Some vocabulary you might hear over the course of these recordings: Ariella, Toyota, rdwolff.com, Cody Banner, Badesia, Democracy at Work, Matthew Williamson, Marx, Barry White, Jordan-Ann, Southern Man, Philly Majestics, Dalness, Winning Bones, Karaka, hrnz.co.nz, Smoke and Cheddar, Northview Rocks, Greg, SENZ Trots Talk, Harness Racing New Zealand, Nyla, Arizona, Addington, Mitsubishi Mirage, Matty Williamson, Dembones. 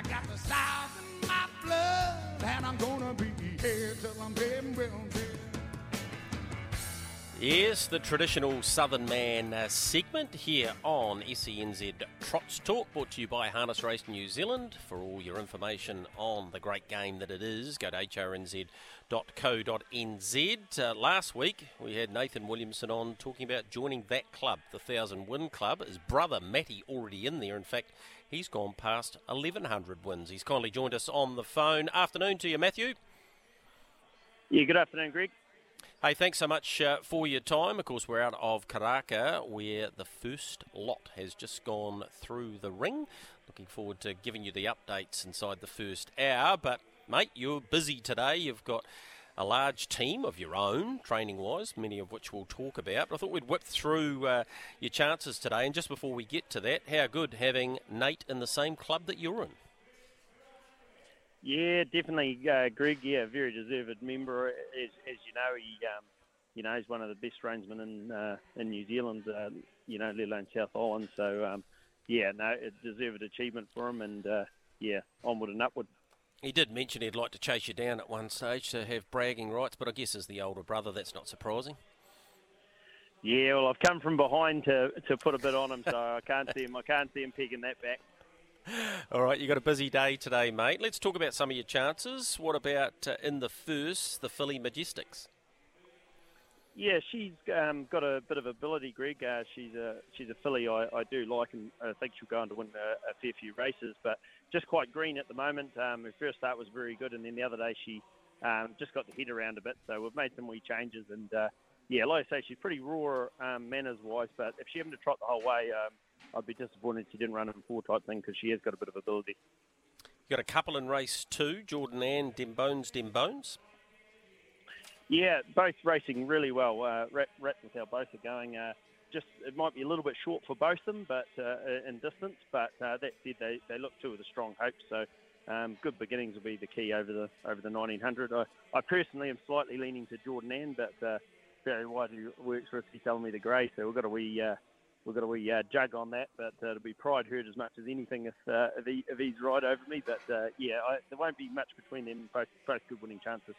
I got the South in my blood, and I'm gonna be here till I'm dead, well dead. Yes, the traditional Southern Man segment here on SENZ Trots Talk, brought to you by Harness Racing New Zealand. For all your information on the great game that it is, go to hrnz.co.nz. Last week, we had Nathan Williamson on talking about joining that club, the 1,000 Win Club. His brother, Matty, already in there. In fact, he's gone past 1,100 wins. He's kindly joined us on the phone. Afternoon to you, Matthew. Yeah, good afternoon, Greg. Hey, thanks so much for your time. Of course, we're out of Karaka, where the first lot has just gone through the ring. Looking forward to giving you the updates inside the first hour. But, mate, you're busy today. You've got a large team of your own, training-wise, many of which we'll talk about. But I thought we'd whip through your chances today. And just before we get to that, how good having Nate in the same club that you're in? Yeah, definitely, Greg. Yeah, very deserved member. As you know, he, he's one of the best rangemen in New Zealand. Let alone South Island. So, it's a deserved achievement for him, and onward and upward. He did mention he'd like to chase you down at one stage to have bragging rights, but I guess as the older brother, that's not surprising. Yeah, well, I've come from behind to put a bit on him, so I can't see him pegging that back. All right, you got a busy day today, mate. Let's talk about some of your chances. What about in the first, the Philly Majestics? Yeah, she's got a bit of ability, Greg. She's a filly I do like, and I think she'll go on to win a fair few races, but just quite green at the moment. Her first start was very good, and then the other day she just got the head around a bit, so we've made some wee changes. And, like I say, she's pretty raw manners-wise, but if she happened to trot the whole way... I'd be disappointed she didn't run in four type thing, because she has got a bit of ability. You got a couple in race two, Jordan-Ann, Dembones. Yeah, both racing really well. Wrapped with how both are going. It might be a little bit short for both of them, but in distance. But that said, they look two of the strong hopes. So good beginnings will be the key over the 1900. I personally am slightly leaning to Jordan-Ann, but Barry White, who works for us, he's telling me the grey. So we've got a wee. We've got a wee jug on that, but it'll be pride hurt as much as anything if he's right over me. But, there won't be much between them, both good winning chances.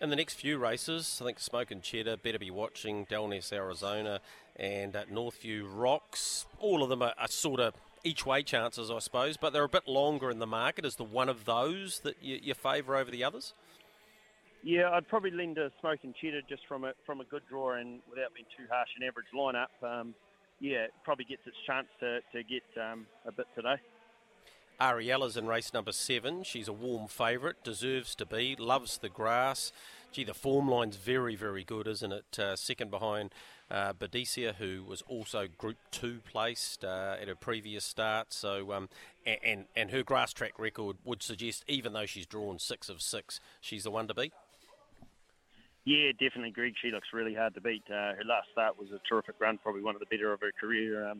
In the next few races, I think Smoke and Cheddar, Better Be Watching, Dalness, Arizona, and Northview Rocks. All of them are sort of each-way chances, I suppose, but they're a bit longer in the market. Is the one of those that you favour over the others? Yeah, I'd probably lean to Smoke and Cheddar just from a good draw and without being too harsh an average line-up. It probably gets its chance to get a bit today. Ariella's in race number 7. She's a warm favourite, deserves to be, loves the grass. Gee, the form line's very, very good, isn't it? Second behind Badesia, who was also Group 2 placed at her previous start. So, and her grass track record would suggest, even though she's drawn 6 of 6, she's the one to beat. Yeah, definitely, Greg. She looks really hard to beat. Her last start was a terrific run, probably one of the better of her career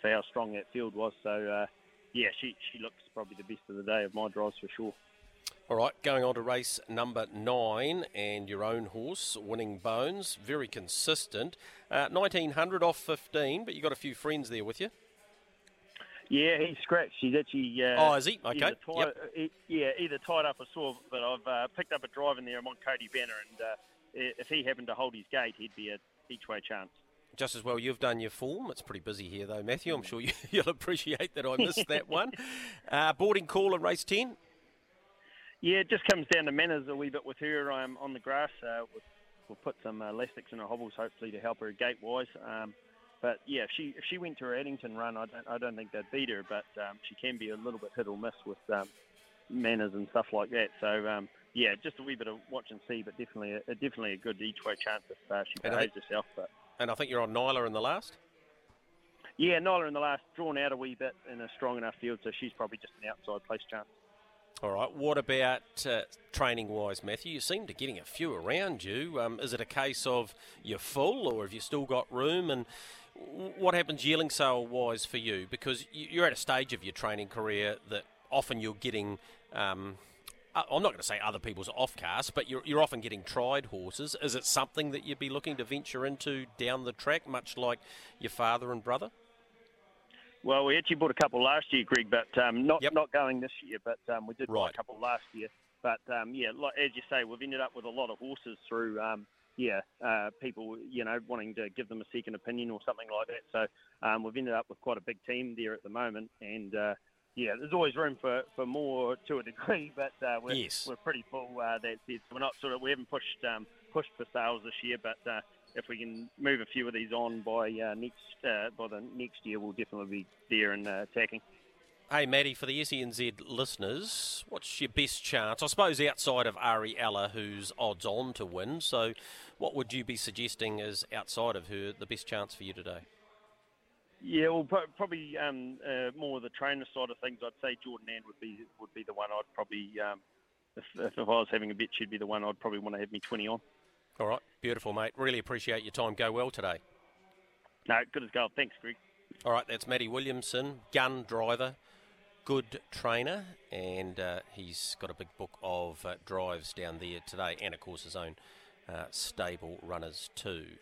for how strong that field was. So, she looks probably the best of the day of my drives for sure. All right, going on to race number 9 and your own horse, Winning Bones. Very consistent. 1900 off 15, but you got a few friends there with you. Yeah, he's scratched. He's actually... is he? Okay. Either tied up or sore, but I've picked up a drive in there. I'm on Cody Banner, and... if he happened to hold his gate, he'd be an each-way chance. Just as well you've done your form. It's pretty busy here, though, Matthew. I'm sure you'll appreciate that I missed that one. Boarding call in race 10? Yeah, it just comes down to manners a wee bit with her on the grass. We'll put some elastics in her hobbles, hopefully, to help her gate-wise. If she went to her Addington run, I don't think they'd beat her, but she can be a little bit hit or miss with manners and stuff like that. So... just a wee bit of watch and see, but definitely a good each-way chance if she behaves herself. But. And I think you're on Nyla in the last? Yeah, Nyla in the last, drawn out a wee bit in a strong enough field, so she's probably just an outside place chance. All right, what about training-wise, Matthew? You seem to be getting a few around you. Is it a case of you're full, or have you still got room? And what happens yearling sale-wise for you? Because you're at a stage of your training career that often you're getting... I'm not going to say other people's off-cast, but you're often getting tried horses. Is it something that you'd be looking to venture into down the track, much like your father and brother? Well, we actually bought a couple last year, Greg, but not going this year, but we did buy a couple last year. But, yeah, like, as you say, we've ended up with a lot of horses through, people, you know, wanting to give them a second opinion or something like that. So we've ended up with quite a big team there at the moment. And, yeah, there's always room for more to a degree, but we're pretty full, that said. So we're not sort of, we haven't pushed for sales this year, but if we can move a few of these on by the next year, we'll definitely be there and attacking. Hey, Matty, for the SENZ listeners, what's your best chance? I suppose outside of Ariella, who's odds on to win, so what would you be suggesting is outside of her the best chance for you today? Yeah, well, probably more the trainer side of things. I'd say Jordan-Ann would be the one I'd probably, if I was having a bet, she'd be the one I'd probably want to have me 20 on. All right, beautiful, mate. Really appreciate your time. Go well today. No, good as gold. Thanks, Greg. All right, that's Matty Williamson, gun driver, good trainer, and he's got a big book of drives down there today, and, of course, his own stable runners too.